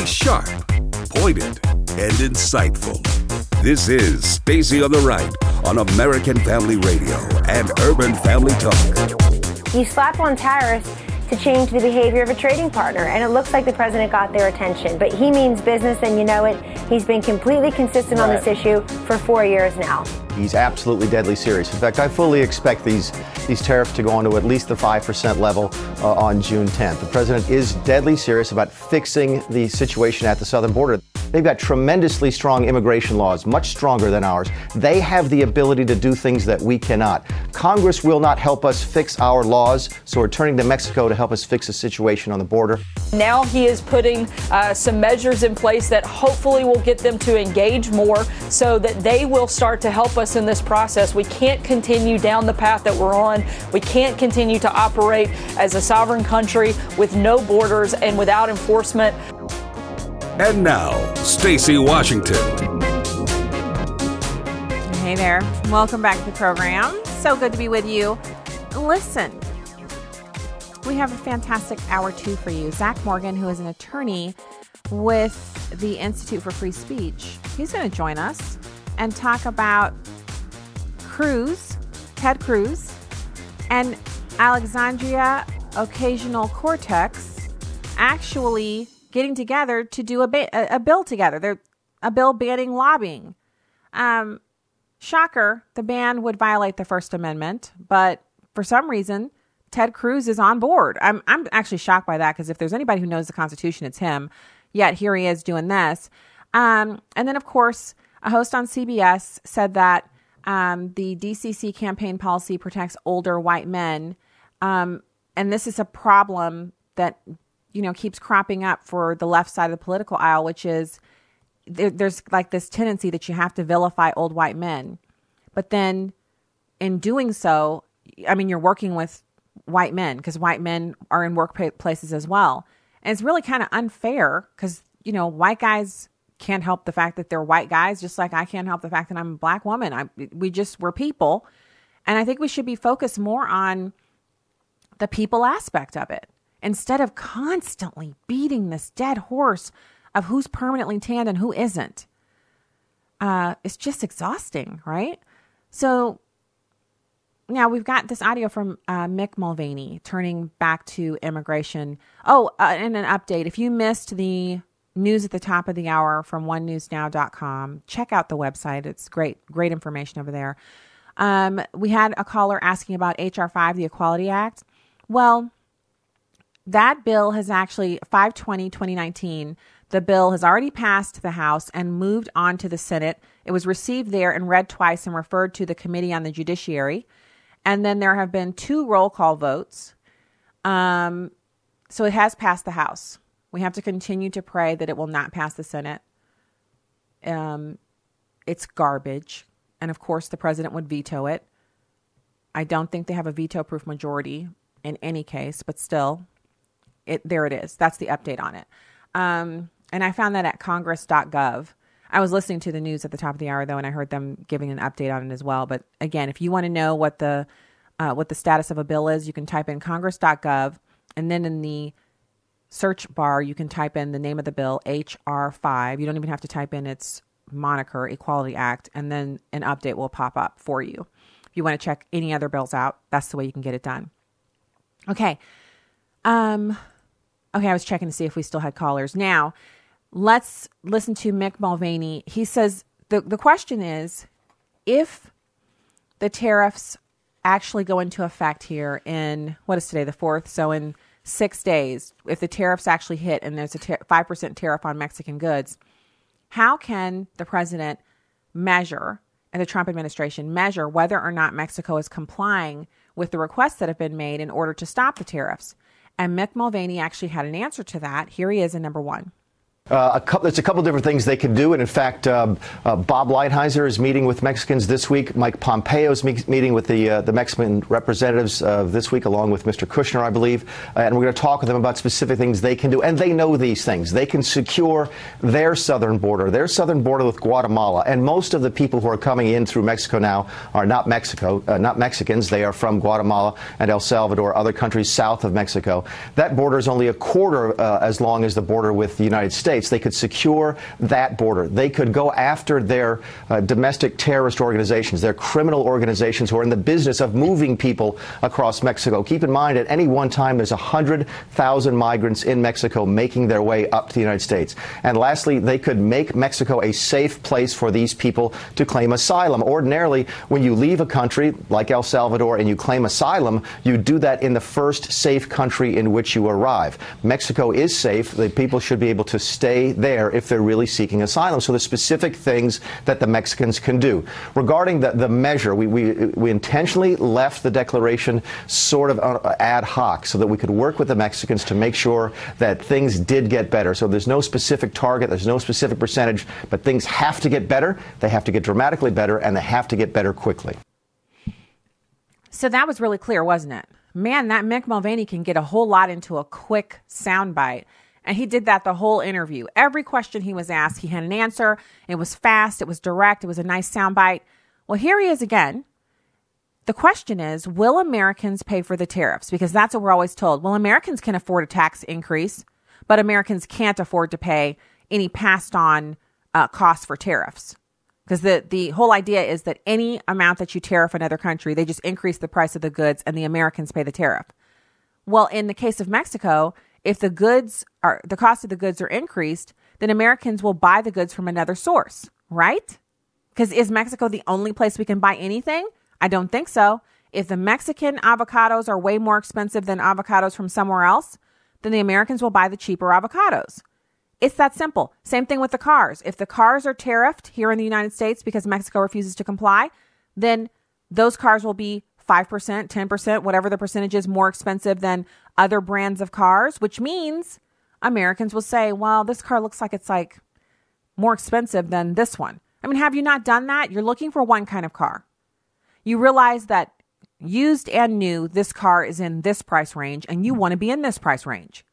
She's sharp, pointed, and insightful. This is Stacy on the Right on American Family Radio and Urban Family Talk. You slap on tariffs to change the behavior of a trading partner, and it looks like the president got their attention, but he means business, and you know it. He's been completely consistent on this issue for 4 years now. He's absolutely deadly serious. In fact, I fully expect these tariffs to go on to at least the 5% level on June 10th. The president is deadly serious about fixing the situation at the southern border. They've got tremendously strong immigration laws, much stronger than ours. They have the ability to do things that we cannot. Congress will not help us fix our laws, so we're turning to Mexico to help us fix the situation on the border. Now he is putting some measures in place that hopefully will get them to engage more so that they will start to help us in this process. We can't continue down the path that we're on. We can't continue to operate as a sovereign country with no borders and without enforcement. And now, Stacy Washington. Hey there. Welcome back to the program. So good to be with you. Listen, we have a fantastic hour two for you. Zach Morgan, who is an attorney with the Institute for Free Speech, he's going to join us and talk about Cruz, Ted Cruz, and Alexandria Ocasio-Cortez actually getting together to do a bill together. They're a bill banning lobbying. Shocker, the ban would violate the First Amendment, but for some reason, Ted Cruz is on board. I'm actually shocked by that, because if there's anybody who knows the Constitution, it's him. Yet here he is doing this. And then, of course, a host on CBS said that the DCC campaign policy protects older white men. And this is a problem that, you know, keeps cropping up for the left side of the political aisle, which is there's like this tendency that you have to vilify old white men. But then in doing so, I mean, you're working with white men, because white men are in workplaces as well. And it's really kind of unfair, because, you know, white guys can't help the fact that they're white guys, just like I can't help the fact that I'm a black woman. We're people. And I think we should be focused more on the people aspect of it, instead of constantly beating this dead horse of who's permanently tanned and who isn't. It's just exhausting, right? So now we've got this audio from Mick Mulvaney turning back to immigration. And an update. If you missed the news at the top of the hour from onenewsnow.com, check out the website. It's great information over there. We had a caller asking about H.R. 5, the Equality Act. Well, that bill has actually, 5/20/2019, the bill has already passed the House and moved on to the Senate. It was received there and read twice and referred to the Committee on the Judiciary. And then there have been 2 roll call votes. So it has passed the House. We have to continue to pray that it will not pass the Senate. It's garbage. And of course, the president would veto it. I don't think they have a veto-proof majority in any case, but still. There it is. That's the update on it. And I found that at congress.gov. I was listening to the news at the top of the hour, though, and I heard them giving an update on it as well. But again, if you want to know what the status of a bill is, you can type in congress.gov. And then in the search bar, you can type in the name of the bill, H.R. 5. You don't even have to type in its moniker, Equality Act. And then an update will pop up for you. If you want to check any other bills out, that's the way you can get it done. Okay. Okay, I was checking to see if we still had callers. Now, let's listen to Mick Mulvaney. He says the question is, if the tariffs actually go into effect here in, what is today, the 4th? So in 6 days, if the tariffs actually hit and there's a 5% tariff on Mexican goods, how can the president measure, and the Trump administration measure, whether or not Mexico is complying with the requests that have been made in order to stop the tariffs? And Mick Mulvaney actually had an answer to that. Here he is in number 1. There's a couple different things they can do. And in fact, Bob Lighthizer is meeting with Mexicans this week. Mike Pompeo is meeting with the Mexican representatives this week, along with Mr. Kushner, I believe. And we're going to talk with them about specific things they can do. And they know these things. They can secure their southern border with Guatemala. And most of the people who are coming in through Mexico now are not Mexicans. They are from Guatemala and El Salvador, other countries south of Mexico. That border is only a quarter as long as the border with the United States. States, they could secure that border. They could go after their domestic terrorist organizations, their criminal organizations who are in the business of moving people across Mexico. Keep in mind, at any one time, there's 100,000 migrants in Mexico making their way up to the United States. And lastly, they could make Mexico a safe place for these people to claim asylum. Ordinarily, when you leave a country like El Salvador and you claim asylum, you do that in the first safe country in which you arrive. Mexico is safe. The people should be able to stay there if they're really seeking asylum. So there's specific things that the Mexicans can do. Regarding the measure, we intentionally left the declaration sort of ad hoc so that we could work with the Mexicans to make sure that things did get better. So there's no specific target, there's no specific percentage, but things have to get better, they have to get dramatically better, and they have to get better quickly. So that was really clear, wasn't it? Man, that Mick Mulvaney can get a whole lot into a quick soundbite. And he did that the whole interview. Every question he was asked, he had an answer. It was fast. It was direct. It was a nice soundbite. Well, here he is again. The question is, will Americans pay for the tariffs? Because that's what we're always told. Well, Americans can afford a tax increase, but Americans can't afford to pay any passed on costs for tariffs. Because the whole idea is that any amount that you tariff another country, they just increase the price of the goods and the Americans pay the tariff. Well, in the case of Mexico, if the goods are, the cost of the goods are increased, then Americans will buy the goods from another source, right? Because is Mexico the only place we can buy anything? I don't think so. If the Mexican avocados are way more expensive than avocados from somewhere else, then the Americans will buy the cheaper avocados. It's that simple. Same thing with the cars. If the cars are tariffed here in the United States because Mexico refuses to comply, then those cars will be 5%, 10%, whatever the percentage is, more expensive than other brands of cars, which means Americans will say, well, this car looks like it's like more expensive than this one. I mean, have you not done that? You're looking for one kind of car. You realize that used and new, this car is in this price range and you want to be in this price range.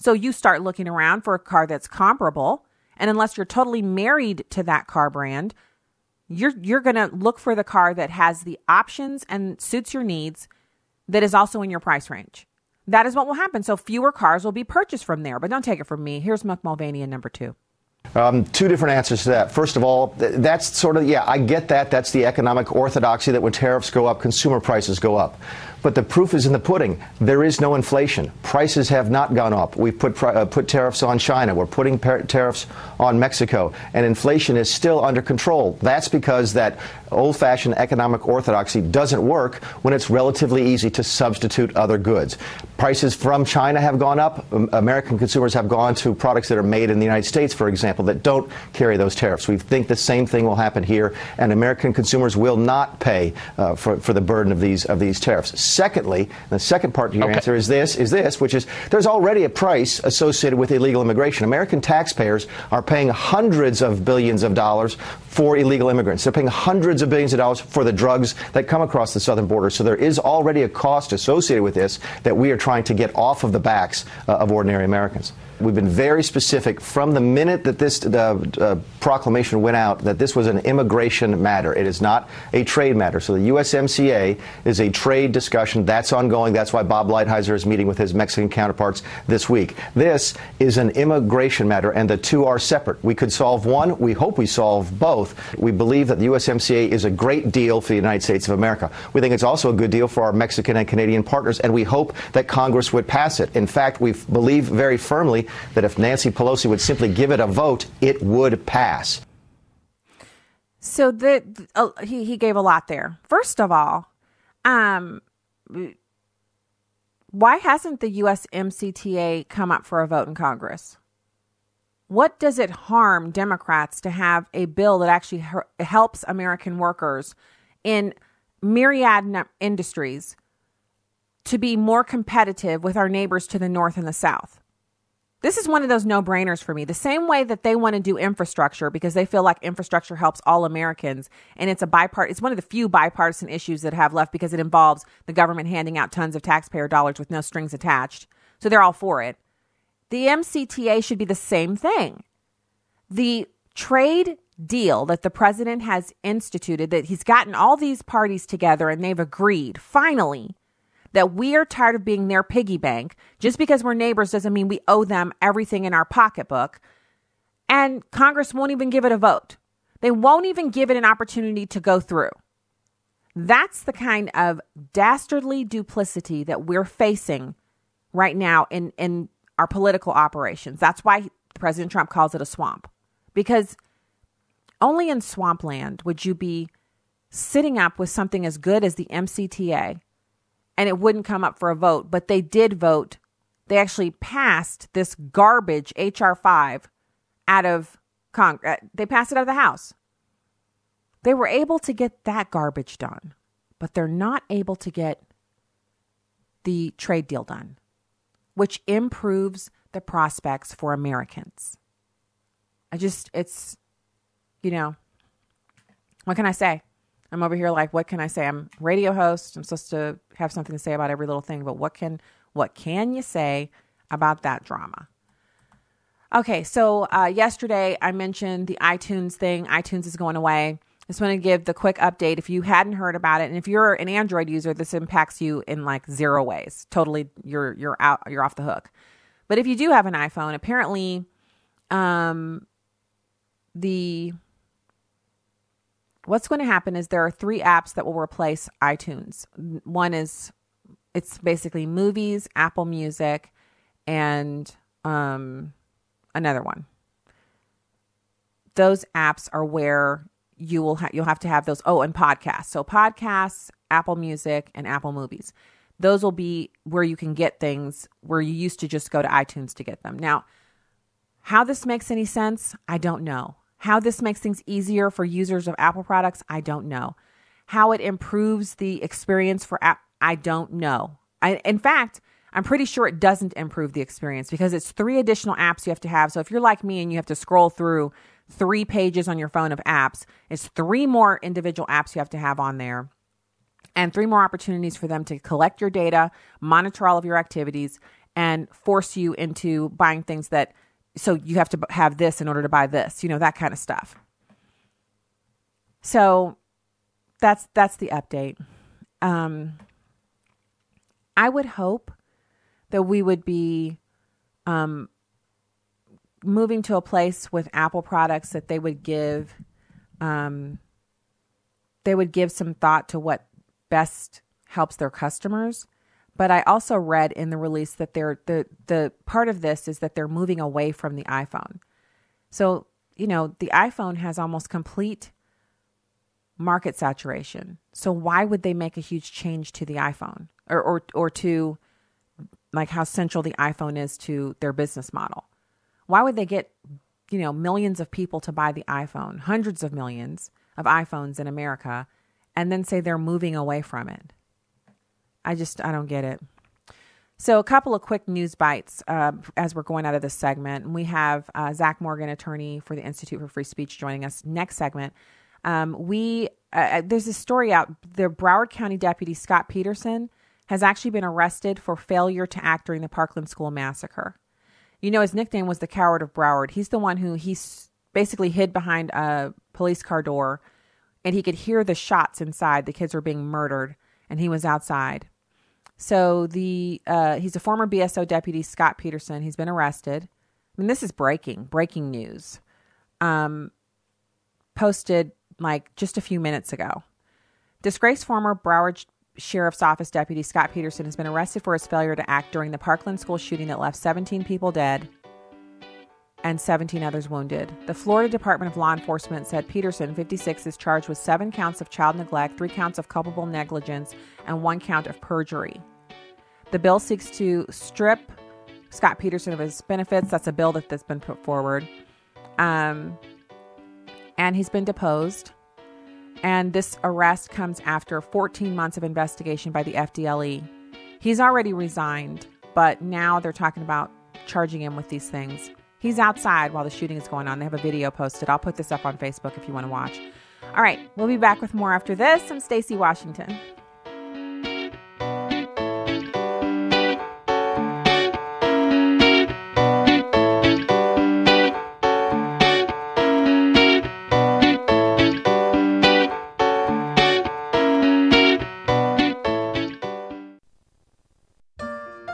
So you start looking around for a car that's comparable. And unless you're totally married to that car brand, you're going to look for the car that has the options and suits your needs that is also in your price range. That is what will happen. So fewer cars will be purchased from there. But don't take it from me. Here's Mick Mulvaney in number two. Two different answers to that. First of all, that's sort of, yeah, I get that. That's the economic orthodoxy that when tariffs go up, consumer prices go up. But the proof is in the pudding. There is no inflation. Prices have not gone up. We've put tariffs on China. We're putting tariffs on Mexico. And inflation is still under control. That's because that old-fashioned economic orthodoxy doesn't work when it's relatively easy to substitute other goods. Prices from China have gone up. American consumers have gone to products that are made in the United States, for example, that don't carry those tariffs. We think the same thing will happen here, and American consumers will not pay for the burden of these tariffs. Secondly, the second part to your answer is this, which is there's already a price associated with illegal immigration. American taxpayers are paying hundreds of billions of dollars for illegal immigrants. They're paying hundreds of billions of dollars for the drugs that come across the southern border. So there is already a cost associated with this that we are trying to get off of the backs of ordinary Americans. We've been very specific from the minute that this proclamation went out that this was an immigration matter. It is not a trade matter. So the USMCA is a trade discussion. That's ongoing. That's why Bob Lighthizer is meeting with his Mexican counterparts this week. This is an immigration matter, and the two are separate. We could solve one. We hope we solve both. We believe that the USMCA is a great deal for the United States of America. We think it's also a good deal for our Mexican and Canadian partners, and we hope that Congress would pass it. In fact, we believe very firmly that if Nancy Pelosi would simply give it a vote, it would pass. So he gave a lot there. First of all, why hasn't the USMCA come up for a vote in Congress? What does it harm Democrats to have a bill that actually helps American workers in myriad industries to be more competitive with our neighbors to the north and the south? This is one of those no-brainers for me. The same way that they want to do infrastructure because they feel like infrastructure helps all Americans, and it's a it's one of the few bipartisan issues that have left because it involves the government handing out tons of taxpayer dollars with no strings attached. So they're all for it. The USMCA should be the same thing. The trade deal that the president has instituted, that he's gotten all these parties together and they've agreed, finally, that we are tired of being their piggy bank. Just because we're neighbors doesn't mean we owe them everything in our pocketbook. and Congress won't even give it a vote. They won't even give it an opportunity to go through. That's the kind of dastardly duplicity that we're facing right now in our political operations. That's why President Trump calls it a swamp, because only in swampland would you be sitting up with something as good as the MCTA, and it wouldn't come up for a vote. But they did vote. They actually passed this garbage HR 5 out of Congress. They passed it out of the House. They were able to get that garbage done, but they're not able to get the trade deal done, which improves the prospects for Americans. What can I say? I'm over here like, what can I say? I'm a radio host. I'm supposed to have something to say about every little thing, but what can you say about that drama? Okay, so yesterday I mentioned the iTunes thing. iTunes is going away. I just want to give the quick update if you hadn't heard about it. And if you're an Android user, this impacts you in like 0 ways. Totally, you're out, you're off the hook. But if you do have an iPhone, apparently what's going to happen is there are 3 apps that will replace iTunes. One is, it's basically movies, Apple Music, and another one. Those apps are where you'll have to have those. Oh, and podcasts. So podcasts, Apple Music, and Apple Movies. Those will be where you can get things where you used to just go to iTunes to get them. Now, how this makes any sense, I don't know. How this makes things easier for users of Apple products, I don't know. How it improves the experience for app, I don't know. In fact, I'm pretty sure it doesn't improve the experience because it's 3 additional apps you have to have. So if you're like me and you have to scroll through 3 pages on your phone of apps, it's 3 more individual apps you have to have on there and 3 more opportunities for them to collect your data, monitor all of your activities, and force you into buying things that, so you have to have this in order to buy this, that kind of stuff. So that's the update. I would hope that we would be moving to a place with Apple products that they would give some thought to what best helps their customers. But I also read in the release that the part of this is that they're moving away from the iPhone. So, the iPhone has almost complete market saturation. So why would they make a huge change to the iPhone or to like how central the iPhone is to their business model? Why would they get, millions of people to buy the iPhone, hundreds of millions of iPhones in America, and then say they're moving away from it? I don't get it. So a couple of quick news bites as we're going out of this segment. We have Zach Morgan, attorney for the Institute for Free Speech, joining us next segment. There's a story out. The Broward County deputy, Scot Peterson, has actually been arrested for failure to act during the Parkland school massacre. His nickname was the Coward of Broward. He's the one who basically hid behind a police car door, and he could hear the shots inside. The kids were being murdered, and he was outside. So he's a former BSO deputy, Scot Peterson. He's been arrested. I mean, this is breaking news. Posted like just a few minutes ago. Disgraced former Broward Sheriff's Office deputy Scot Peterson has been arrested for his failure to act during the Parkland school shooting that left 17 people dead and 17 others wounded. The Florida Department of Law Enforcement said Peterson, 56, is charged with 7 counts of child neglect, 3 counts of culpable negligence, and 1 count of perjury. The bill seeks to strip Scot Peterson of his benefits. That's a bill that's been put forward. And he's been deposed. And this arrest comes after 14 months of investigation by the FDLE. He's already resigned, but now they're talking about charging him with these things. He's outside while the shooting is going on. They have a video posted. I'll put this up on Facebook if you want to watch. All right, we'll be back with more after this. I'm Stacy Washington.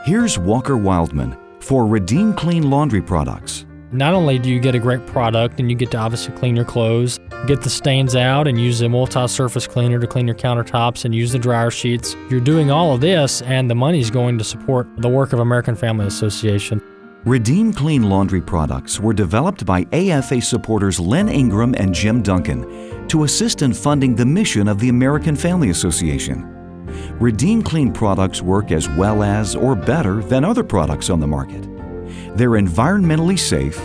Here's Walker Wildman for Redeem Clean Laundry Products. Not only do you get a great product and you get to obviously clean your clothes, get the stains out and use a multi-surface cleaner to clean your countertops and use the dryer sheets. You're doing all of this and the money's going to support the work of American Family Association. Redeem Clean laundry products were developed by AFA supporters Len Ingram and Jim Duncan to assist in funding the mission of the American Family Association. Redeem Clean products work as well as or better than other products on the market. They're environmentally safe,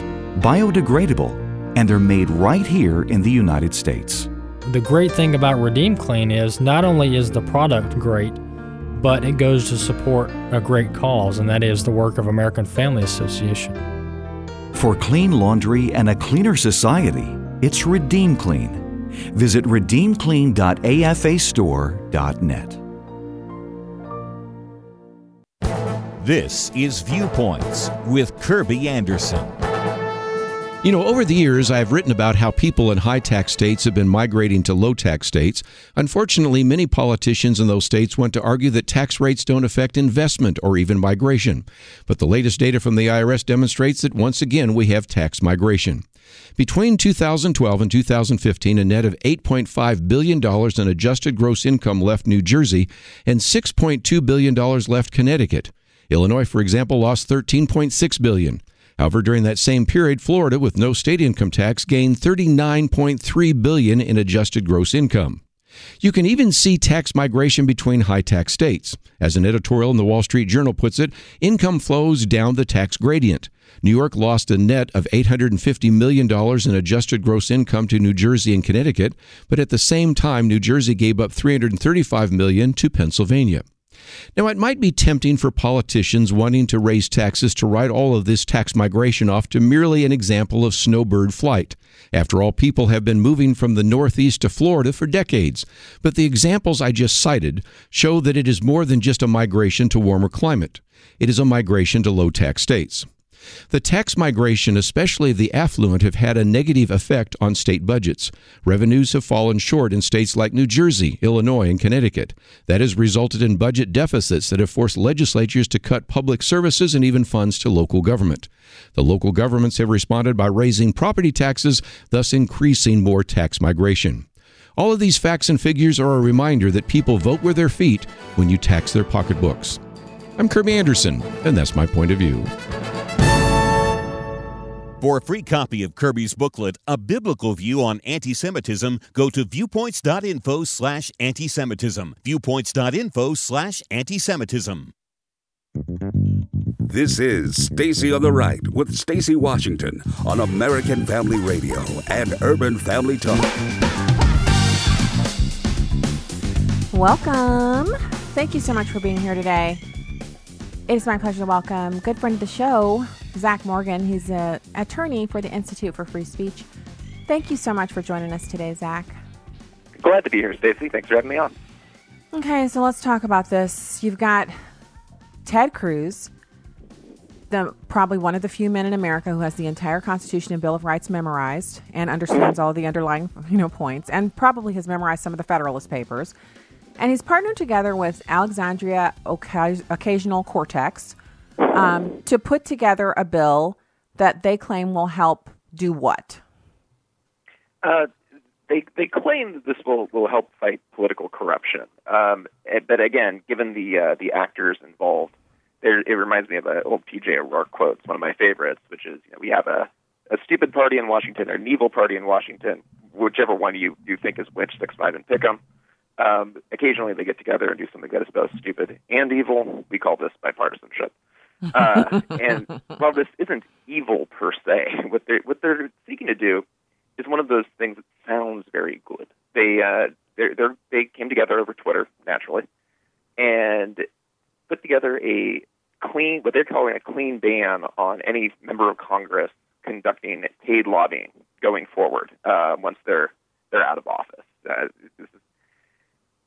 biodegradable, and they're made right here in the United States. The great thing about Redeem Clean is not only is the product great, but it goes to support a great cause, and that is the work of American Family Association. For clean laundry and a cleaner society, it's Redeem Clean. Visit redeemclean.afastore.net. This is Viewpoints with Kirby Anderson. You know, over the years, I've written about how people in high-tax states have been migrating to low-tax states. Unfortunately, many politicians in those states want to argue that tax rates don't affect investment or even migration. But the latest data from the IRS demonstrates that once again we have tax migration. Between 2012 and 2015, a net of $8.5 billion in adjusted gross income left New Jersey and $6.2 billion left Connecticut. Illinois, for example, lost $13.6 billion. However, during that same period, Florida, with no state income tax, gained $39.3 billion in adjusted gross income. You can even see tax migration between high-tax states. As an editorial in the Wall Street Journal puts it, income flows down the tax gradient. New York lost a net of $850 million in adjusted gross income to New Jersey and Connecticut, but at the same time, New Jersey gave up $335 million to Pennsylvania. Now, it might be tempting for politicians wanting to raise taxes to write all of this tax migration off to merely an example of snowbird flight. After all, people have been moving from the Northeast to Florida for decades. But the examples I just cited show that it is more than just a migration to warmer climate. It is a migration to low-tax states. The tax migration, especially of the affluent, have had a negative effect on state budgets. Revenues have fallen short in states like New Jersey, Illinois, and Connecticut. That has resulted in budget deficits that have forced legislatures to cut public services and even funds to local government. The local governments have responded by raising property taxes, thus increasing more tax migration. All of these facts and figures are a reminder that people vote with their feet when you tax their pocketbooks. I'm Kirby Anderson, and that's my point of view. For a free copy of Kirby's booklet, A Biblical View on Anti-Semitism, go to viewpoints.info/antisemitism. Viewpoints.info/antisemitism. This is Stacy on the Right with Stacy Washington on American Family Radio and Urban Family Talk. Welcome. Thank you so much for being here today. It is my pleasure to welcome good friend of the show, Zach Morgan. He's an attorney for the Institute for Free Speech. Thank you so much for joining us today, Zach. Glad to be here, Stacey. Thanks for having me on. Okay, so let's talk about this. You've got Ted Cruz, probably one of the few men in America who has the entire Constitution and Bill of Rights memorized and understands all the underlying points, and probably has memorized some of the Federalist Papers. And he's partnered together with Alexandria Ocasio-Cortez to put together a bill that they claim will help do what? They claim that this will help fight political corruption. But again, given the actors involved, it reminds me of an old T.J. O'Rourke quote. It's one of my favorites, which is, we have a stupid party in Washington or an evil party in Washington, whichever one you think is which, 6-5 and pick 'em. Occasionally they get together and do something that is both stupid and evil. We call this bipartisanship. And while this isn't evil per se, what they're seeking to do is one of those things that sounds very good. They came together over Twitter, naturally, and put together what they're calling a clean ban on any member of Congress conducting paid lobbying going forward once they're out of office.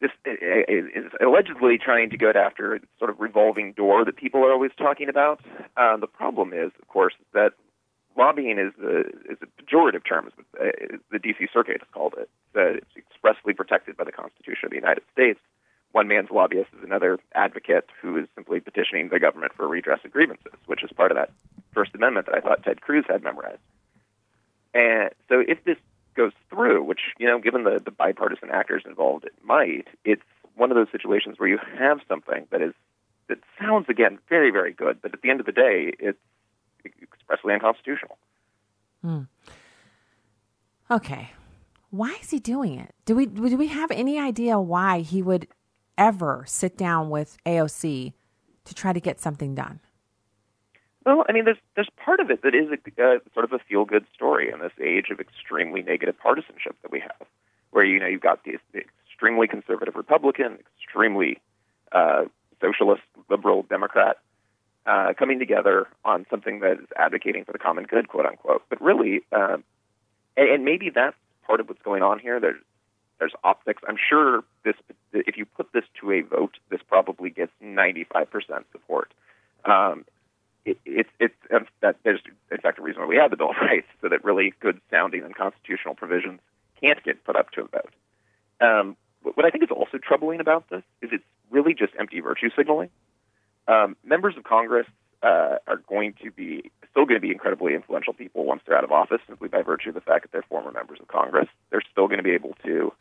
This is allegedly trying to go after the sort of revolving door that people are always talking about. The problem is, of course, that lobbying is a pejorative term, is what the D.C. Circuit has called it. It's expressly protected by the Constitution of the United States. One man's lobbyist is another advocate who is simply petitioning the government for redress of grievances, which is part of that First Amendment that I thought Ted Cruz had memorized. And so if this goes through, which, you know, given the bipartisan actors involved, it might, it's one of those situations where you have something that is, that sounds, again, very, very good, but at the end of the day, it's expressly unconstitutional. Okay. Why is he doing it? Do we have any idea why he would ever sit down with AOC to try to get something done? Well, I mean, there's part of it that is sort of a feel-good story in this age of extremely negative partisanship that we have, where, you know, you've got these extremely conservative Republican, extremely socialist, liberal Democrat coming together on something that is advocating for the common good, quote-unquote. But really, and maybe that's part of what's going on here. There's optics. I'm sure this, if you put this to a vote, this probably gets 95% support. There's, in fact, a reason why we have the Bill of Rights, so that really good-sounding unconstitutional provisions can't get put up to a vote. What I think is also troubling about this is it's really just empty virtue signaling. Members of Congress are still going to be incredibly influential people once they're out of office, simply by virtue of the fact that they're former members of Congress. They're still going to be able to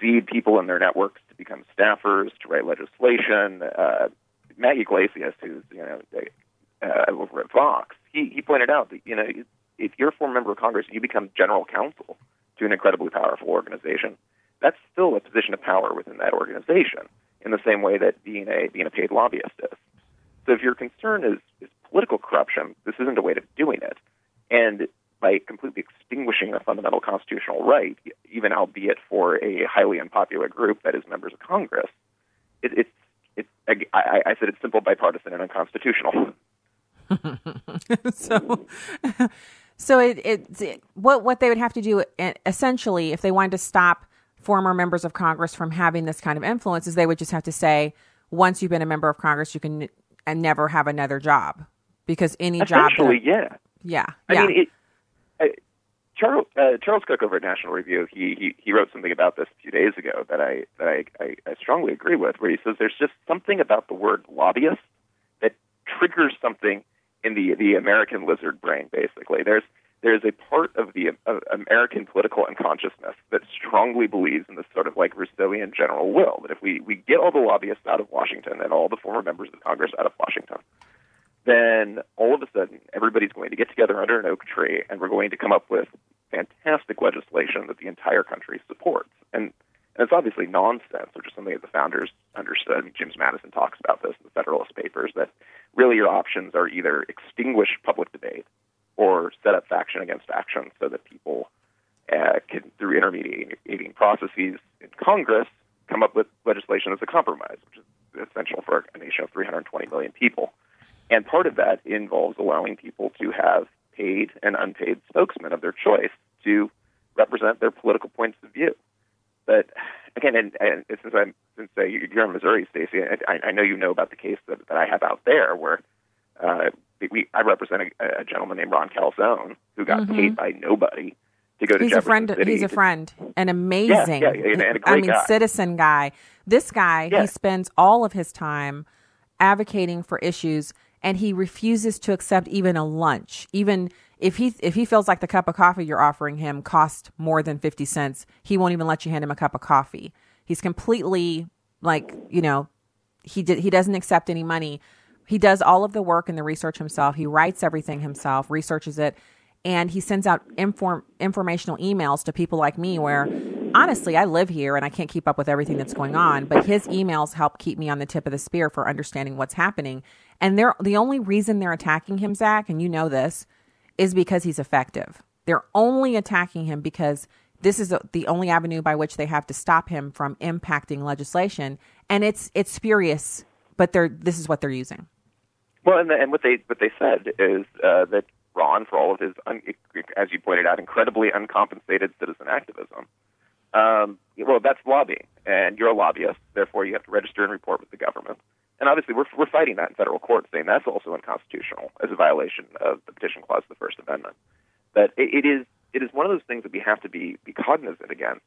seed people in their networks to become staffers, to write legislation. Matt Iglesias, who's, you know, over at Fox, he pointed out that, you know, if you're a former member of Congress, you become general counsel to an incredibly powerful organization. That's still a position of power within that organization, in the same way that being a paid lobbyist is. So if your concern is political corruption, this isn't a way of doing it. And by completely extinguishing a fundamental constitutional right, even albeit for a highly unpopular group that is members of Congress, I said it's simple, bipartisan, and unconstitutional. What they would have to do, essentially, if they wanted to stop former members of Congress from having this kind of influence, is they would just have to say, once you've been a member of Congress, you can never have another job, because any job... Essentially, Charles Cook over at National Review, he wrote something about this a few days ago that I strongly agree with, where he says there's just something about the word lobbyist that triggers something in the American lizard brain, basically. There's a part of the American political unconsciousness that strongly believes in this sort of like Rousseauian general will, that if we get all the lobbyists out of Washington and all the former members of Congress out of Washington, then all of a sudden everybody's going to get together under an oak tree and we're going to come up with fantastic legislation that the entire country supports. And it's obviously nonsense, which is something that the founders understood. I mean, James Madison talks about this in the Federalist Papers, that really your options are either extinguish public debate or set up faction against faction so that people can, through intermediating processes in Congress, come up with legislation as a compromise, which is essential for a nation of 320 million people. And part of that involves allowing people to have paid and unpaid spokesmen of their choice to represent their political points of view. But again, and since you're in Missouri, Stacy, I know you know about the case that I have out there where I represent a gentleman named Ron Calzone who got paid by nobody to go to Jefferson City. He's a friend, an amazing, and a great guy. Citizen guy. This guy, he spends all of his time advocating for issues, and he refuses to accept even a lunch. Even if he feels like the cup of coffee you're offering him costs more than 50 cents, he won't even let you hand him a cup of coffee. He's completely like, you know, he doesn't accept any money. He does all of the work and the research himself. He writes everything himself, researches it, and he sends out informational emails to people like me where, honestly, I live here and I can't keep up with everything that's going on, but his emails help keep me on the tip of the spear for understanding what's happening. And the only reason they're attacking him, Zach, and you know this, is because he's effective. They're only attacking him because this is the only avenue by which they have to stop him from impacting legislation. And it's spurious, but this is what they're using. Well, and what they said is that Ron, for all of his, as you pointed out, incredibly uncompensated citizen activism, well, that's lobbying, and you're a lobbyist, therefore you have to register and report with the government. And obviously we're fighting that in federal court, saying that's also unconstitutional as a violation of the Petition Clause of the First Amendment. But it is one of those things that we have to be cognizant against.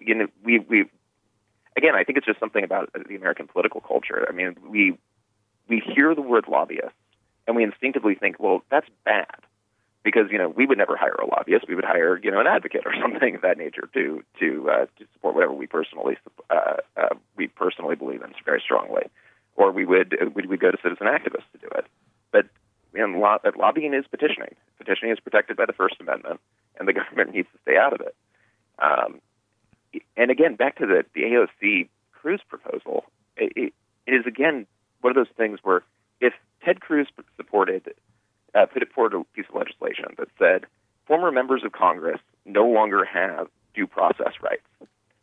You know, again, I think it's just something about the American political culture. I mean, we hear the word lobbyist, And we instinctively think, well, that's bad because, you know, we would never hire a lobbyist. We would hire, you know, an advocate or something of that nature to support whatever we personally believe in very strongly. Or we'd go to citizen activists to do it. But lobbying is petitioning. Petitioning is protected by the First Amendment, and the government needs to stay out of it. And again, back to the AOC Cruz proposal, it is, again, one of those things where if Ted Cruz put forward a piece of legislation that said former members of Congress no longer have due process rights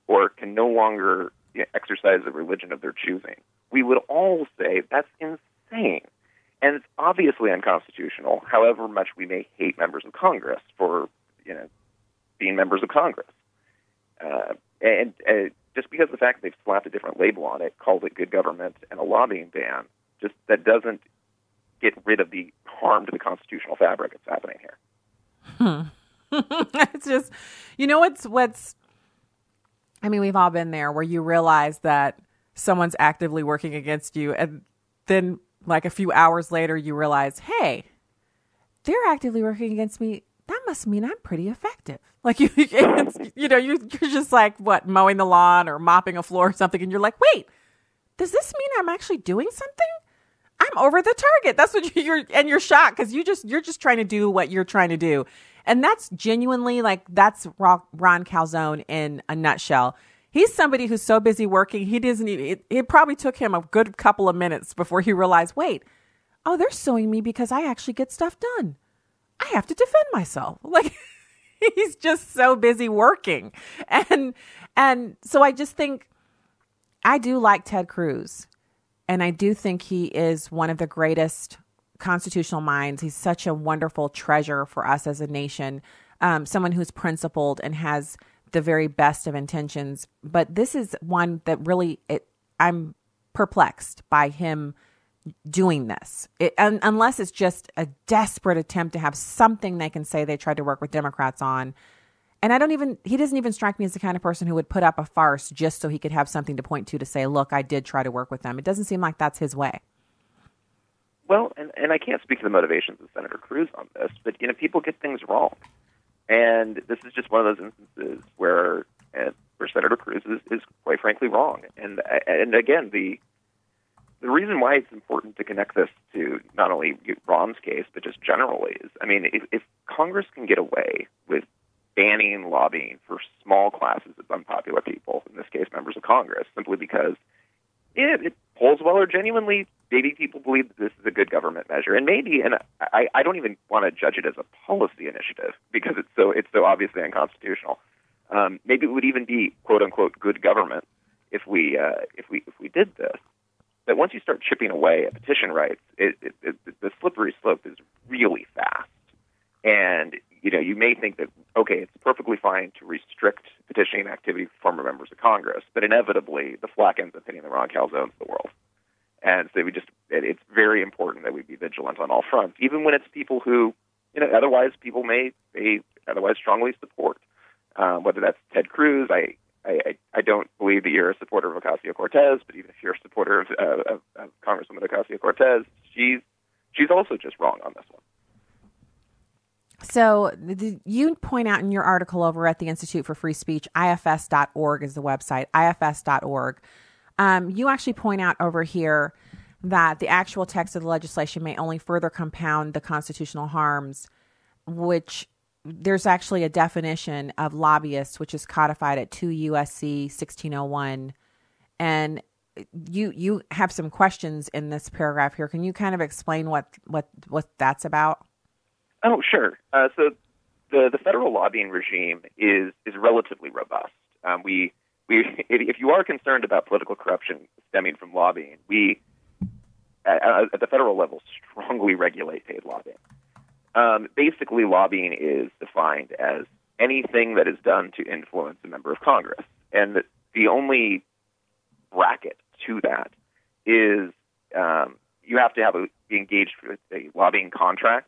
or can no longer exercise the religion of their choosing, we would all say that's insane. And it's obviously unconstitutional, however much we may hate members of Congress for, you know, being members of Congress. And just because the fact they've slapped a different label on it, called it good government and a lobbying ban, just that doesn't get rid of the harm to the constitutional fabric that's happening here. It's just, you know, I mean, we've all been there where you realize that someone's actively working against you, and then like a few hours later, you realize, hey, they're actively working against me. That must mean I'm pretty effective. Like, you're just like, what, mowing the lawn or mopping a floor or something. And you're like, wait, does this mean I'm actually doing something? I'm over the target. That's what you're shocked because you're just trying to do what you're trying to do. And that's genuinely like, that's Ron Calzone in a nutshell. He's somebody who's so busy working, he doesn't even, it probably took him a good couple of minutes before he realized, wait, oh, they're suing me because I actually get stuff done. I have to defend myself. Like, he's just so busy working. And so I just think, I do like Ted Cruz. And I do think he is one of the greatest constitutional minds. He's such a wonderful treasure for us as a nation. Someone who's principled and has the very best of intentions, but this is one that really, I'm perplexed by him doing this. Unless it's just a desperate attempt to have something they can say they tried to work with Democrats on. And he doesn't even strike me as the kind of person who would put up a farce just so he could have something to point to say, look, I did try to work with them. It doesn't seem like that's his way. Well, and I can't speak to the motivations of Senator Cruz on this, but, you know, people get things wrong. And this is just one of those instances where Senator Cruz is quite frankly wrong. And again, the reason why it's important to connect this to not only Ron's case, but just generally is, I mean, if Congress can get away with banning lobbying for small classes of unpopular people, in this case members of Congress, simply because it polls well or genuinely maybe people believe that this is a good government measure, and maybe, and I don't even want to judge it as a policy initiative because it's so obviously unconstitutional. Maybe it would even be quote unquote good government if we did this. But once you start chipping away at petition rights, the slippery slope is really fast. And you know, you may think that okay, it's perfectly fine to restrict petitioning activity for former members of Congress, but inevitably the flack ends up hitting the Ron Calzones of the world. And so it's very important that we be vigilant on all fronts, even when it's people who, you know, otherwise people may otherwise strongly support. Whether that's Ted Cruz, I don't believe that you're a supporter of Ocasio-Cortez, but even if you're a supporter of Congresswoman Ocasio-Cortez, she's also just wrong on this one. So you point out in your article over at the Institute for Free Speech, IFS.org is the website, IFS.org. You actually point out over here that the actual text of the legislation may only further compound the constitutional harms, which there's actually a definition of lobbyists, which is codified at 2 USC 1601. And you have some questions in this paragraph here. Can you kind of explain what that's about? Oh, sure. So the federal lobbying regime is relatively robust. If you are concerned about political corruption stemming from lobbying, we at the federal level strongly regulate paid lobbying. Basically, lobbying is defined as anything that is done to influence a member of Congress, and the only bracket to that is you have to be engaged with a lobbying contract.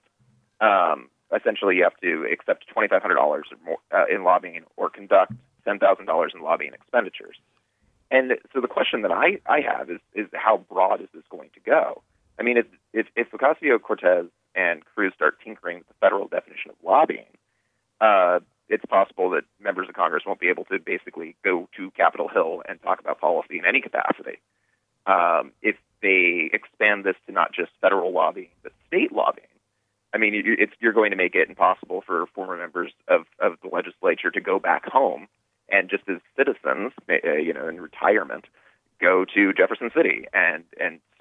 Essentially, you have to accept $2,500 or more in lobbying or conduct $10,000 in lobbying expenditures. And so the question that I have is how broad is this going to go? I mean, if Ocasio-Cortez and Cruz start tinkering with the federal definition of lobbying, it's possible that members of Congress won't be able to basically go to Capitol Hill and talk about policy in any capacity. If they expand this to not just federal lobbying, but state lobbying, I mean, you're going to make it impossible for former members of the legislature to go back home and just as citizens, you know, in retirement, go to Jefferson City and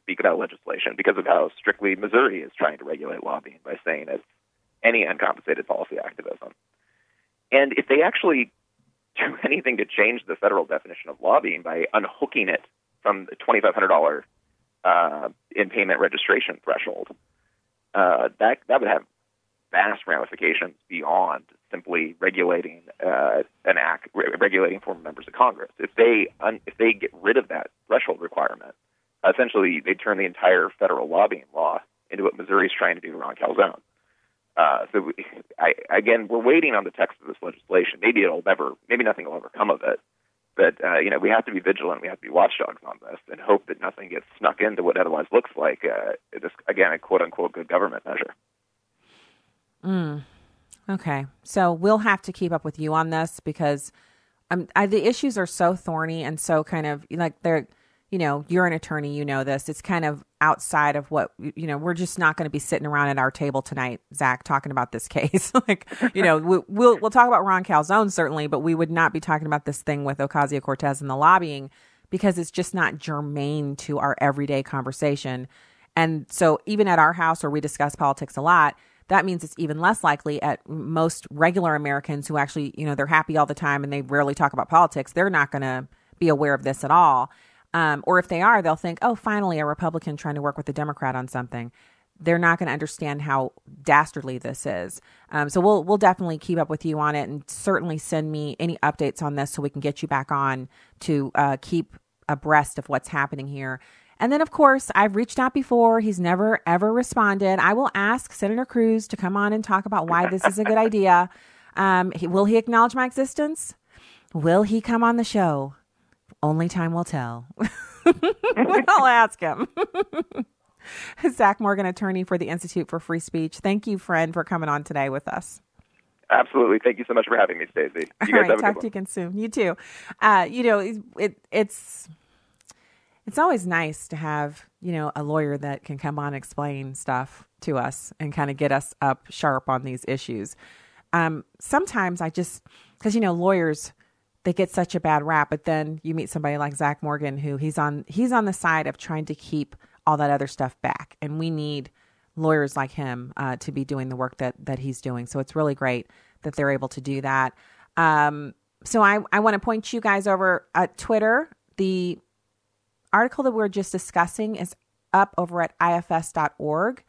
speak about legislation because of how strictly Missouri is trying to regulate lobbying by saying it's any uncompensated policy activism. And if they actually do anything to change the federal definition of lobbying by unhooking it from the $2,500 in-payment registration threshold, that would have vast ramifications beyond simply regulating an act, regulating former members of Congress. If they get rid of that threshold requirement, essentially they turn the entire federal lobbying law into what Missouri is trying to do to Ron Calzone. So we're waiting on the text of this legislation. Maybe nothing will ever come of it. But we have to be vigilant. We have to be watchdogs on this, and hope that nothing gets snuck into what otherwise looks like a quote unquote good government measure. Okay, so we'll have to keep up with you on this because the issues are so thorny and so kind of like they're. You know, you're an attorney, you know this. It's kind of outside of what, you know, we're just not going to be sitting around at our table tonight, Zach, talking about this case. Like, you know, we'll talk about Ron Calzone, certainly, but we would not be talking about this thing with Ocasio-Cortez and the lobbying because it's just not germane to our everyday conversation. And so even at our house where we discuss politics a lot, that means it's even less likely at most regular Americans who actually, you know, they're happy all the time and they rarely talk about politics. They're not going to be aware of this at all. Or if they are, they'll think, oh, finally, a Republican trying to work with a Democrat on something. They're not going to understand how dastardly this is. So we'll definitely keep up with you on it and certainly send me any updates on this so we can get you back on to keep abreast of what's happening here. And then, of course, I've reached out before. He's never, ever responded. I will ask Senator Cruz to come on and talk about why this is a good idea. Will he acknowledge my existence? Will he come on the show? Only time will tell. I'll ask him. Zach Morgan, attorney for the Institute for Free Speech. Thank you, friend, for coming on today with us. Absolutely. Thank you so much for having me, Stacey. You guys have a good one. All right. Talk to you again soon. You too. It's always nice to have, you know, a lawyer that can come on and explain stuff to us and kind of get us up sharp on these issues. Sometimes I just, because, you know, lawyers, they get such a bad rap, but then you meet somebody like Zach Morgan, who he's on the side of trying to keep all that other stuff back. And we need lawyers like him to be doing the work that he's doing. So it's really great that they're able to do that. So I want to point you guys over at Twitter. The article that we were just discussing is up over at ifs.org,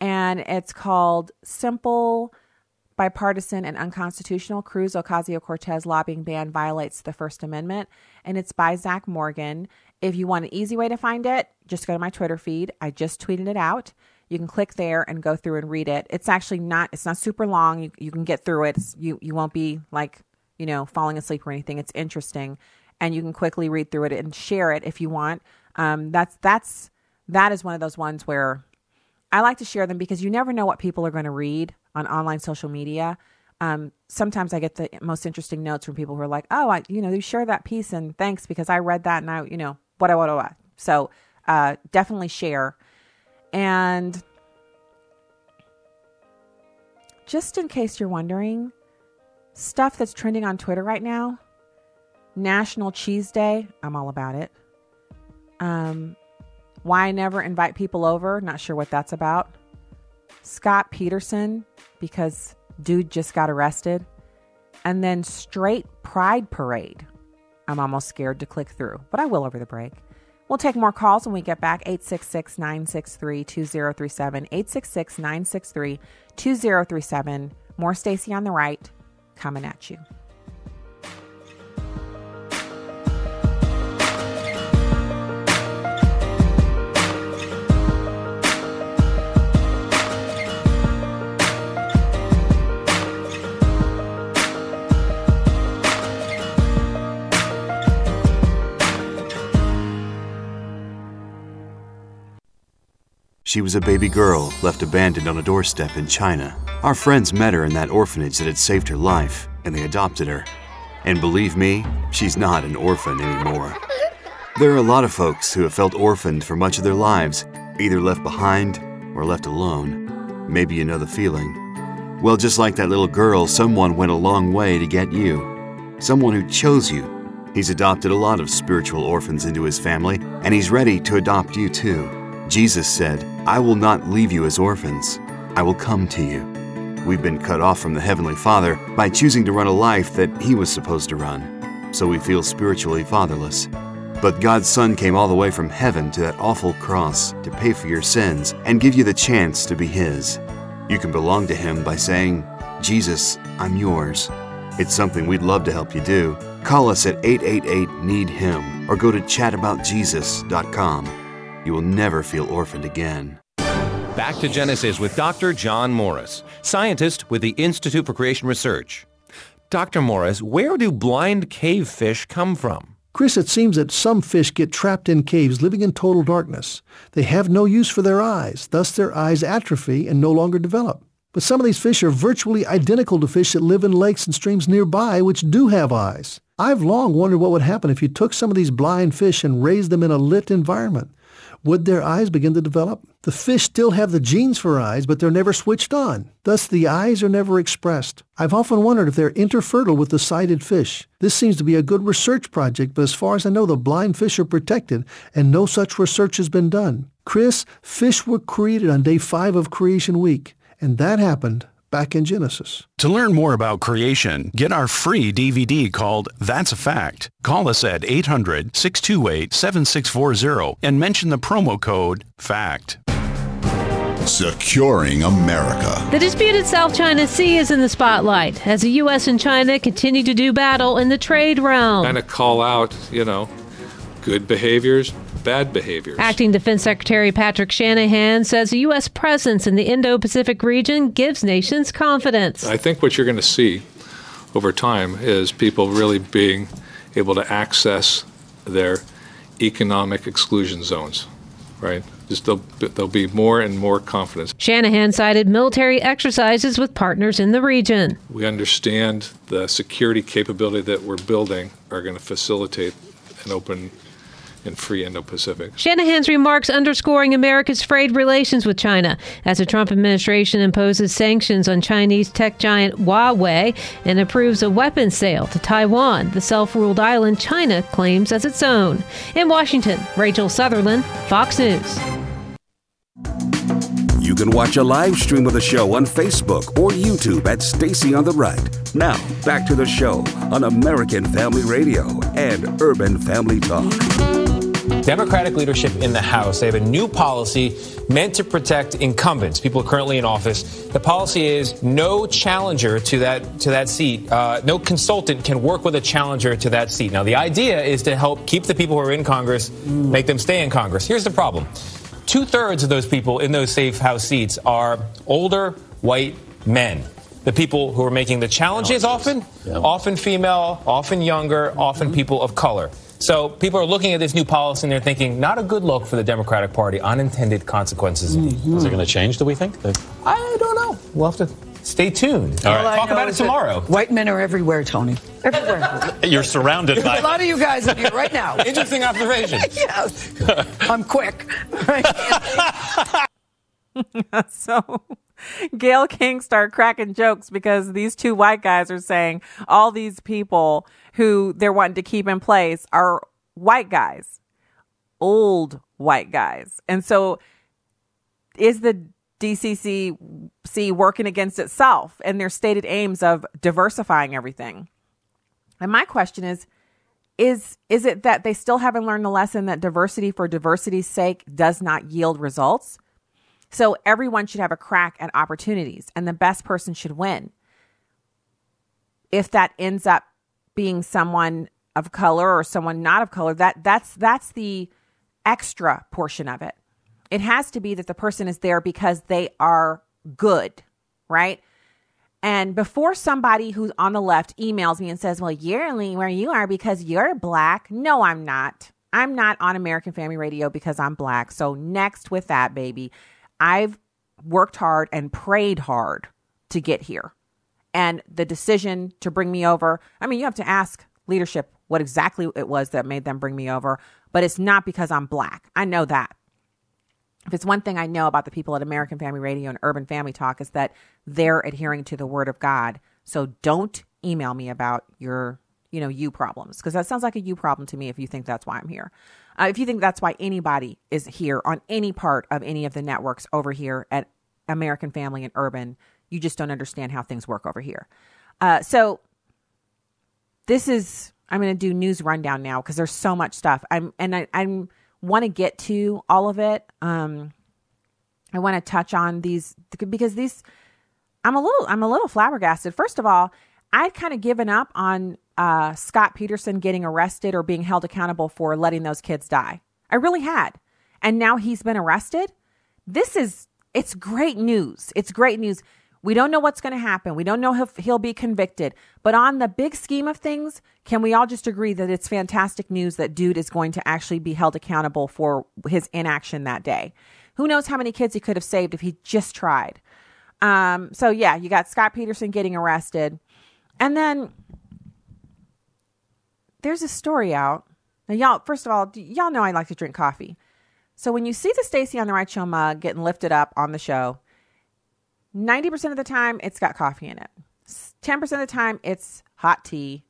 and it's called Simple, Bipartisan and Unconstitutional, Cruz Ocasio-Cortez Lobbying Ban Violates the First Amendment. And it's by Zach Morgan. If you want an easy way to find it, just go to my Twitter feed. I just tweeted it out. You can click there and go through and read it. It's actually not super long. You can get through it. You won't be like, you know, falling asleep or anything. It's interesting. And you can quickly read through it and share it if you want. That is one of those ones where I like to share them because you never know what people are going to read on online social media. Sometimes I get the most interesting notes from people who are like, oh, you share that piece and thanks because I read that and I, you know, what. So definitely share. And just in case you're wondering, stuff that's trending on Twitter right now, National Cheese Day, I'm all about it. Why I never invite people over, not sure what that's about. Scot Peterson, because dude just got arrested. And then straight pride parade. I'm almost scared to click through, but I will over the break. We'll take more calls when we get back. 866-963-2037. 866-963-2037. More Stacy on the Right coming at you. She was a baby girl left abandoned on a doorstep in China. Our friends met her in that orphanage that had saved her life, and they adopted her. And believe me, she's not an orphan anymore. There are a lot of folks who have felt orphaned for much of their lives, either left behind or left alone. Maybe you know the feeling. Well, just like that little girl, someone went a long way to get you. Someone who chose you. He's adopted a lot of spiritual orphans into his family, and he's ready to adopt you too. Jesus said, "I will not leave you as orphans. I will come to you." We've been cut off from the Heavenly Father by choosing to run a life that He was supposed to run, so we feel spiritually fatherless. But God's Son came all the way from heaven to that awful cross to pay for your sins and give you the chance to be His. You can belong to Him by saying, "Jesus, I'm yours." It's something we'd love to help you do. Call us at 888-NEED-HIM or go to chataboutjesus.com. You will never feel orphaned again. Back to Genesis with Dr. John Morris, scientist with the Institute for Creation Research. Dr. Morris, where do blind cave fish come from? Chris, it seems that some fish get trapped in caves living in total darkness. They have no use for their eyes, thus their eyes atrophy and no longer develop. But some of these fish are virtually identical to fish that live in lakes and streams nearby which do have eyes. I've long wondered what would happen if you took some of these blind fish and raised them in a lit environment. Would their eyes begin to develop? The fish still have the genes for eyes, but they're never switched on. Thus, the eyes are never expressed. I've often wondered if they're interfertile with the sighted fish. This seems to be a good research project, but as far as I know, the blind fish are protected, and no such research has been done. Chris, fish were created on day 5 of Creation Week, and that happened back in Genesis. To learn more about creation, get our free DVD called That's a Fact. Call us at 800-628-7640 and mention the promo code FACT. Securing America. The disputed South China Sea is in the spotlight as the U.S. and China continue to do battle in the trade realm. Kind of call out, good behaviors, bad behaviors. Acting Defense Secretary Patrick Shanahan says the U.S. presence in the Indo-Pacific region gives nations confidence. I think what you're going to see over time is people really being able to access their economic exclusion zones, right? There'll be more and more confidence. Shanahan cited military exercises with partners in the region. We understand the security capability that we're building are going to facilitate an open and free Indo-Pacific. Shanahan's remarks underscoring America's frayed relations with China as the Trump administration imposes sanctions on Chinese tech giant Huawei and approves a weapons sale to Taiwan, the self-ruled island China claims as its own. In Washington, Rachel Sutherland, Fox News. You can watch a live stream of the show on Facebook or YouTube at Stacy on the Right. Now, back to the show on American Family Radio and Urban Family Talk. Democratic leadership in the House, they have a new policy meant to protect incumbents, people currently in office. The policy is no challenger to that seat. No consultant can work with a challenger to that seat. Now, the idea is to help keep the people who are in Congress, make them stay in Congress. Here's the problem. 2/3 of those people in those safe House seats are older white men. The people who are making the challenges often female, often younger, often people of color. So people are looking at this new policy and they're thinking, not a good look for the Democratic Party. Unintended consequences. Is it going to change, do we think? I don't know. We'll have to stay tuned. All right. Talk about it tomorrow. White men are everywhere, Tony. Everywhere. You're surrounded by a lot of you guys in here right now. Interesting observation. Yes. I'm quick. So Gail King started cracking jokes because these two white guys are saying all these people who they're wanting to keep in place are white guys, old white guys. And so is the DCCC working against itself and their stated aims of diversifying everything? And my question is it that they still haven't learned the lesson that diversity for diversity's sake does not yield results? So everyone should have a crack at opportunities and the best person should win. If that ends up being someone of color or someone not of color, that's the extra portion of it. It has to be that the person is there because they are good, right? And before somebody who's on the left emails me and says, well, you're only where you are because you're black. No, I'm not. I'm not on American Family Radio because I'm black. So next with that, baby. I've worked hard and prayed hard to get here. And the decision to bring me over, I mean, you have to ask leadership what exactly it was that made them bring me over, but it's not because I'm Black. I know that. If it's one thing I know about the people at American Family Radio and Urban Family Talk, is that they're adhering to the word of God. So don't email me about your, you know, you problems, because that sounds like a you problem to me if you think that's why I'm here. If you think that's why anybody is here on any part of any of the networks over here at American Family and Urban, you just don't understand how things work over here. So this is, I'm going to do news rundown now because there's so much stuff. I want to get to all of it. I want to touch on these because these, I'm a little flabbergasted. First of all, I've kind of given up on Scot Peterson getting arrested or being held accountable for letting those kids die. I really had. And now he's been arrested. It's great news. It's great news. We don't know what's going to happen. We don't know if he'll be convicted. But on the big scheme of things, can we all just agree that it's fantastic news that dude is going to actually be held accountable for his inaction that day? Who knows how many kids he could have saved if he just tried. So yeah, you got Scot Peterson getting arrested. And then there's a story out. Now, y'all, first of all, y'all know I like to drink coffee. So when you see the Stacy on the Right Show mug getting lifted up on the show, 90% of the time, it's got coffee in it. 10% of the time, it's hot tea.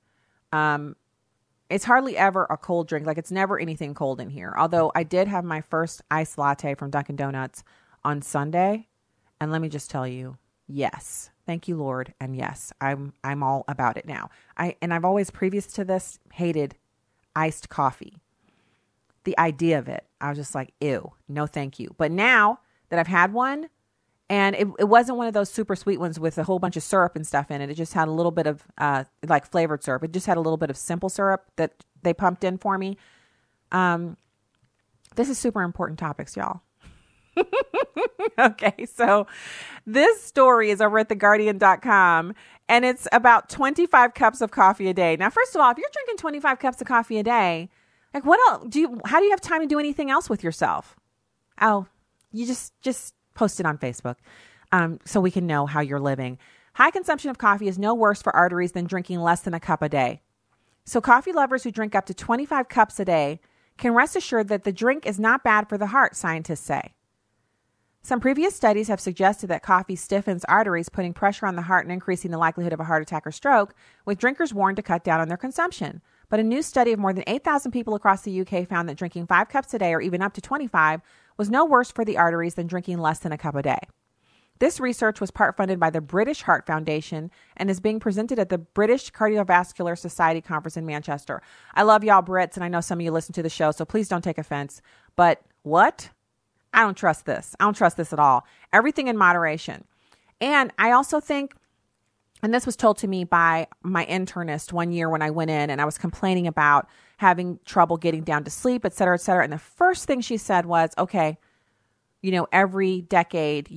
It's hardly ever a cold drink. Like, it's never anything cold in here. Although I did have my first iced latte from Dunkin' Donuts on Sunday. And let me just tell you, yes. Thank you, Lord. And yes, I'm all about it now. I've always, previous to this, hated iced coffee. The idea of it, I was just like, ew, no thank you. But now that I've had one, and it wasn't one of those super sweet ones with a whole bunch of syrup and stuff in it. It just had a little bit of like flavored syrup. It just had a little bit of simple syrup that they pumped in for me. This is super important topics, y'all. Okay, so this story is over at theguardian.com, and it's about 25 cups of coffee a day. Now, first of all, if you're drinking 25 cups of coffee a day, like, what else how do you have time to do anything else with yourself? Oh, you just post it on Facebook so we can know how you're living. High consumption of coffee is no worse for arteries than drinking less than a cup a day. So coffee lovers who drink up to 25 cups a day can rest assured that the drink is not bad for the heart, scientists say. Some previous studies have suggested that coffee stiffens arteries, putting pressure on the heart and increasing the likelihood of a heart attack or stroke, with drinkers warned to cut down on their consumption. But a new study of more than 8,000 people across the UK found that drinking 5 cups a day or even up to 25 was no worse for the arteries than drinking less than a cup a day. This research was part funded by the British Heart Foundation and is being presented at the British Cardiovascular Society Conference in Manchester. I love y'all Brits, and I know some of you listen to the show, so please don't take offense. But what? I don't trust this. I don't trust this at all. Everything in moderation. And I also think, and this was told to me by my internist one year when I went in and I was complaining about having trouble getting down to sleep, et cetera, et cetera. And the first thing she said was, okay, you know, every decade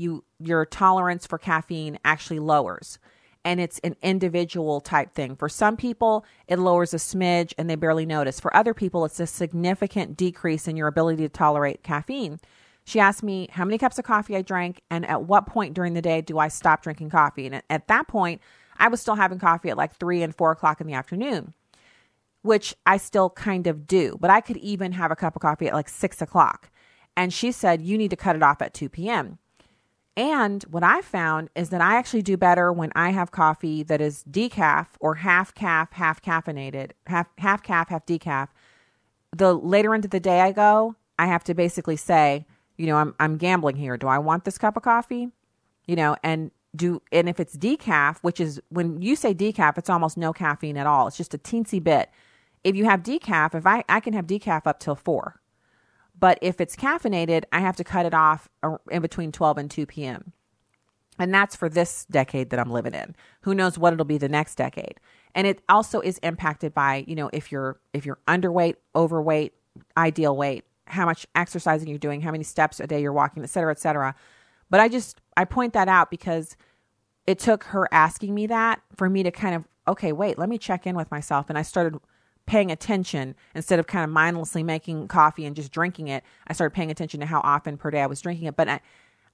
your tolerance for caffeine actually lowers. And it's an individual type thing. For some people, it lowers a smidge and they barely notice. For other people, it's a significant decrease in your ability to tolerate caffeine. She asked me how many cups of coffee I drank and at what point during the day do I stop drinking coffee. And at that point, I was still having coffee at like 3 and 4 o'clock in the afternoon, which I still kind of do. But I could even have a cup of coffee at like 6 o'clock. And she said, you need to cut it off at 2 p.m. And what I found is that I actually do better when I have coffee that is decaf or half-calf, half-caffeinated, half-calf, half-decaf. The later into the day I go, I have to basically say, you know, I'm gambling here. Do I want this cup of coffee? You know, and if it's decaf, which is when you say decaf, it's almost no caffeine at all. It's just a teensy bit. If you have decaf, I can have decaf up till 4. But if it's caffeinated, I have to cut it off in between 12 and 2 p.m. And that's for this decade that I'm living in. Who knows what it'll be the next decade. And it also is impacted by, you know, if you're underweight, overweight, ideal weight, how much exercising you're doing, how many steps a day you're walking, et cetera, et cetera. But I point that out because it took her asking me that for me to kind of, okay, wait, let me check in with myself. And I started paying attention instead of kind of mindlessly making coffee and just drinking it. I started paying attention to how often per day I was drinking it. But I,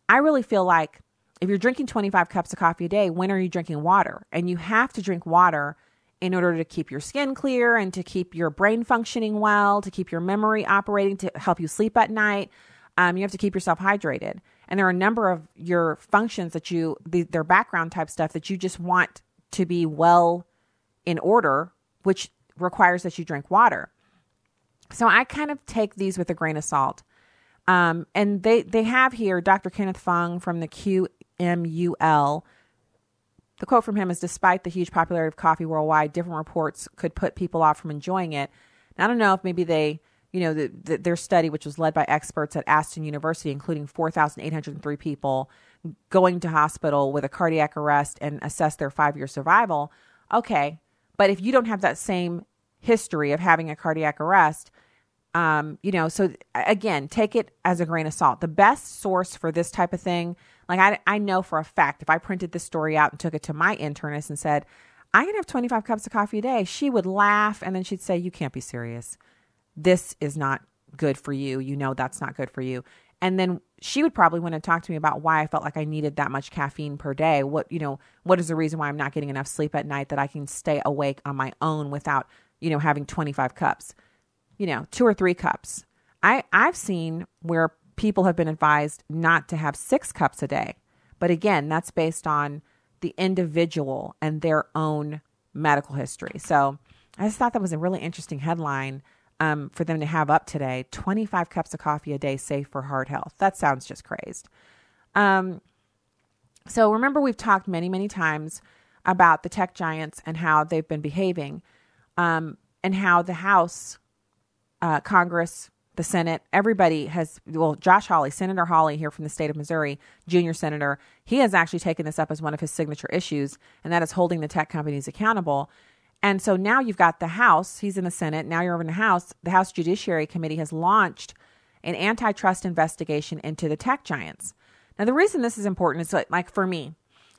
I really feel like if you're drinking 25 cups of coffee a day, when are you drinking water? And you have to drink water in order to keep your skin clear and to keep your brain functioning well, to keep your memory operating, to help you sleep at night. You have to keep yourself hydrated. And there are a number of your functions that their background type stuff that you just want to be well in order, which requires that you drink water. So I kind of take these with a grain of salt. And they have here Dr. Kenneth Fung from the QMUL. The quote from him is, despite the huge popularity of coffee worldwide, different reports could put people off from enjoying it. And I don't know if maybe they, you know, their study, which was led by experts at Aston University, including 4,803 people going to hospital with a cardiac arrest and assess their 5-year survival. Okay, but if you don't have that same history of having a cardiac arrest, you know, so again, take it as a grain of salt. The best source for this type of thing, like I know for a fact, if I printed this story out and took it to my internist and said, I can have 25 cups of coffee a day, she would laugh and then she'd say, you can't be serious. This is not good for you. You know, that's not good for you. And then she would probably want to talk to me about why I felt like I needed that much caffeine per day. What, you know, what is the reason why I'm not getting enough sleep at night that I can stay awake on my own without, you know, having 25 cups. You know, 2 or 3 cups. I've seen where people have been advised not to have 6 cups a day. But again, that's based on the individual and their own medical history. So I just thought that was a really interesting headline for them to have up today. 25 cups of coffee a day safe for heart health. That sounds just crazed. So remember, we've talked many, many times about the tech giants and how they've been behaving and how the House... Congress, the Senate, everybody has, well, Josh Hawley, Senator Hawley here from the state of Missouri, junior senator, he has actually taken this up as one of his signature issues, and that is holding the tech companies accountable. And so now you've got the House, he's in the Senate, now you're over in the House. The House Judiciary Committee has launched an antitrust investigation into the tech giants. Now, the reason this is important is like for me,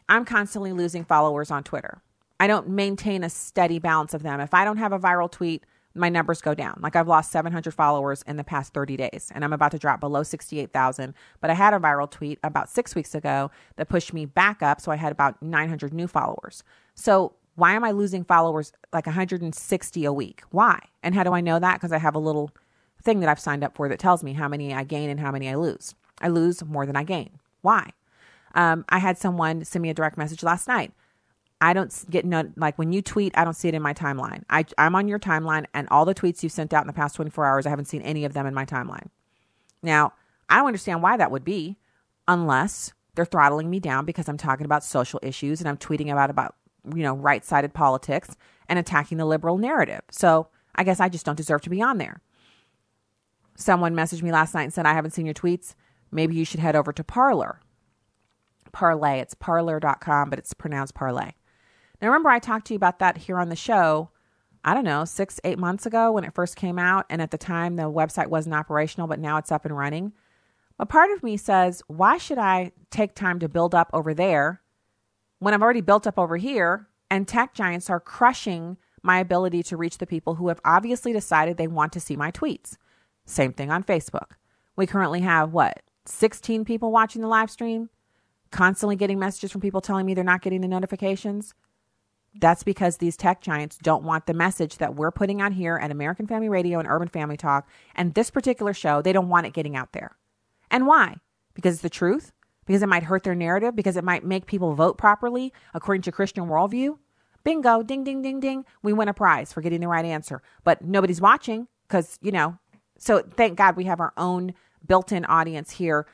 I'm constantly losing followers on Twitter. I don't maintain a steady balance of them. If I don't have a viral tweet, my numbers go down. Like I've lost 700 followers in the past 30 days and I'm about to drop below 68,000. But I had a viral tweet about 6 weeks ago that pushed me back up. So I had about 900 new followers. So why am I losing followers like 160 a week? Why? And how do I know that? Because I have a little thing that I've signed up for that tells me how many I gain and how many I lose. I lose more than I gain. Why? I had someone send me a direct message last night. I don't get no, like when you tweet, I don't see it in my timeline. I'm on your timeline and all the tweets you've sent out in the past 24 hours, I haven't seen any of them in my timeline. Now, I don't understand why that would be unless they're throttling me down because I'm talking about social issues and I'm tweeting about you know, right-sided politics and attacking the liberal narrative. So I guess I just don't deserve to be on there. Someone messaged me last night and said, I haven't seen your tweets. Maybe you should head over to Parlay. It's parlor.com, but it's pronounced Parlay. Now, remember, I talked to you about that here on the show, I don't know, 6-8 months ago when it first came out. And at the time, the website wasn't operational, but now it's up and running. But part of me says, why should I take time to build up over there when I've already built up over here and tech giants are crushing my ability to reach the people who have obviously decided they want to see my tweets? Same thing on Facebook. We currently have, 16 people watching the live stream, constantly getting messages from people telling me they're not getting the notifications. That's because these tech giants don't want the message that we're putting out here at American Family Radio and Urban Family Talk. And this particular show, they don't want it getting out there. And why? Because it's the truth? Because it might hurt their narrative? Because it might make people vote properly according to Christian worldview? Bingo, ding, ding, ding, ding. We win a prize for getting the right answer. But nobody's watching because, you know, so thank God we have our own built-in audience here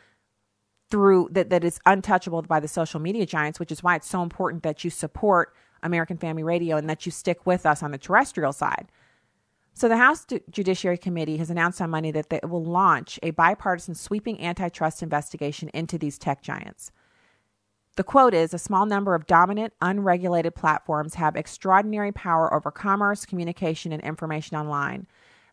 through that is untouchable by the social media giants, which is why it's so important that you support American Family Radio and that you stick with us on the terrestrial side. So the House Judiciary Committee has announced on Monday that they will launch a bipartisan sweeping antitrust investigation into these tech giants. The quote is, a small number of dominant, unregulated platforms have extraordinary power over commerce, communication, and information online.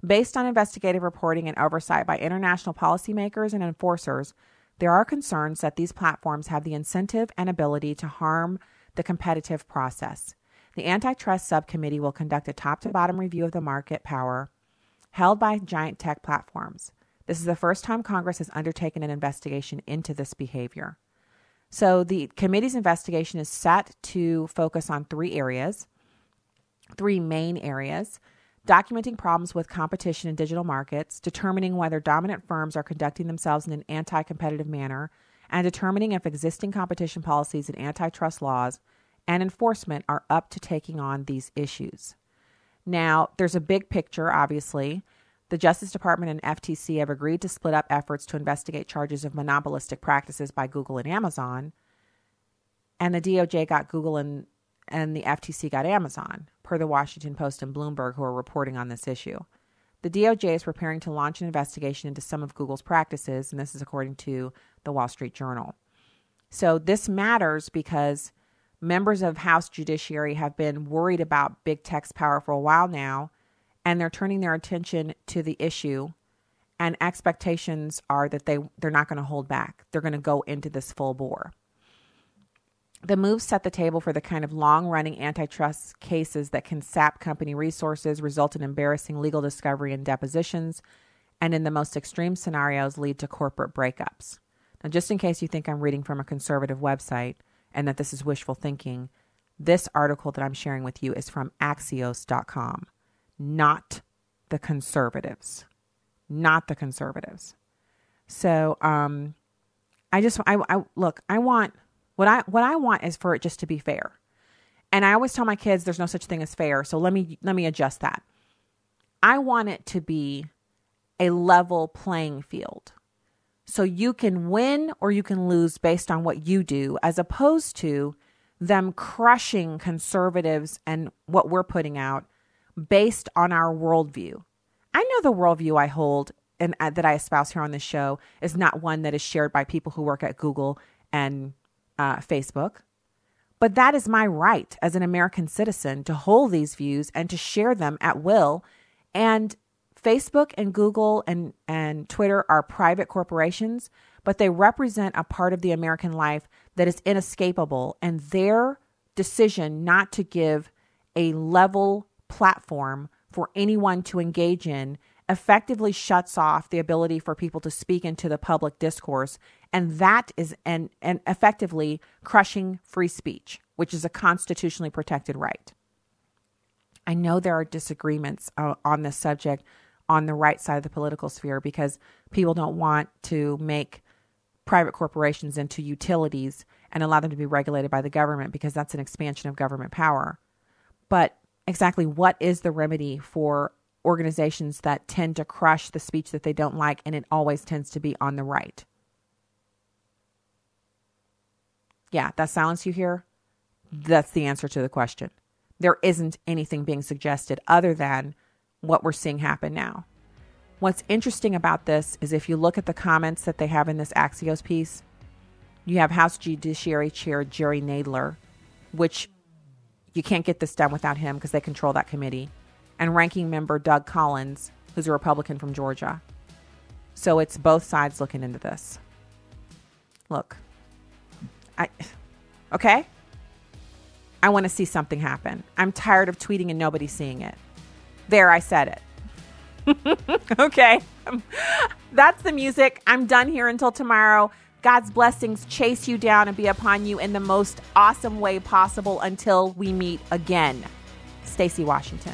Based on investigative reporting and oversight by international policymakers and enforcers, there are concerns that these platforms have the incentive and ability to harm the competitive process. The antitrust subcommittee will conduct a top-to-bottom review of the market power held by giant tech platforms. This is the first time Congress has undertaken an investigation into this behavior. So the committee's investigation is set to focus on three main areas, documenting problems with competition in digital markets, determining whether dominant firms are conducting themselves in an anti-competitive manner, and determining if existing competition policies and antitrust laws and enforcement are up to taking on these issues. Now, there's a big picture, obviously. The Justice Department and FTC have agreed to split up efforts to investigate charges of monopolistic practices by Google and Amazon. And the DOJ got Google and the FTC got Amazon, per the Washington Post and Bloomberg, who are reporting on this issue. The DOJ is preparing to launch an investigation into some of Google's practices, and this is according to the Wall Street Journal. So this matters because members of House Judiciary have been worried about big tech's power for a while now, and they're turning their attention to the issue, and expectations are that they're not going to hold back. They're going to go into this full bore. The moves set the table for the kind of long-running antitrust cases that can sap company resources, result in embarrassing legal discovery and depositions, and in the most extreme scenarios lead to corporate breakups. Now, just in case you think I'm reading from a conservative website and that this is wishful thinking, this article that I'm sharing with you is from Axios.com, not the conservatives. Not the conservatives. So What I want is for it just to be fair. And I always tell my kids there's no such thing as fair. So let me adjust that. I want it to be a level playing field. So you can win or you can lose based on what you do, as opposed to them crushing conservatives and what we're putting out based on our worldview. I know the worldview I hold and that I espouse here on this show is not one that is shared by people who work at Google and Facebook. But that is my right as an American citizen to hold these views and to share them at will. And Facebook and Google and Twitter are private corporations, but they represent a part of the American life that is inescapable. And their decision not to give a level platform for anyone to engage in effectively shuts off the ability for people to speak into the public discourse, and that is and effectively crushing free speech, which is a constitutionally protected right. I know there are disagreements on this subject on the right side of the political sphere because people don't want to make private corporations into utilities and allow them to be regulated by the government because that's an expansion of government power. But exactly what is the remedy for organizations that tend to crush the speech that they don't like, and it always tends to be on the right? Yeah, that silence you hear, that's the answer to the question. There isn't anything being suggested other than what we're seeing happen now. What's interesting about this is if you look at the comments that they have in this Axios piece, you have House Judiciary Chair Jerry Nadler, which you can't get this done without him because they control that committee, and Ranking Member Doug Collins, who's a Republican from Georgia. So it's both sides looking into this. Look, I want to see something happen. I'm tired of tweeting and nobody seeing it. There, I said it. Okay, that's the music. I'm done here until tomorrow. God's blessings chase you down and be upon you in the most awesome way possible until we meet again. Stacy Washington.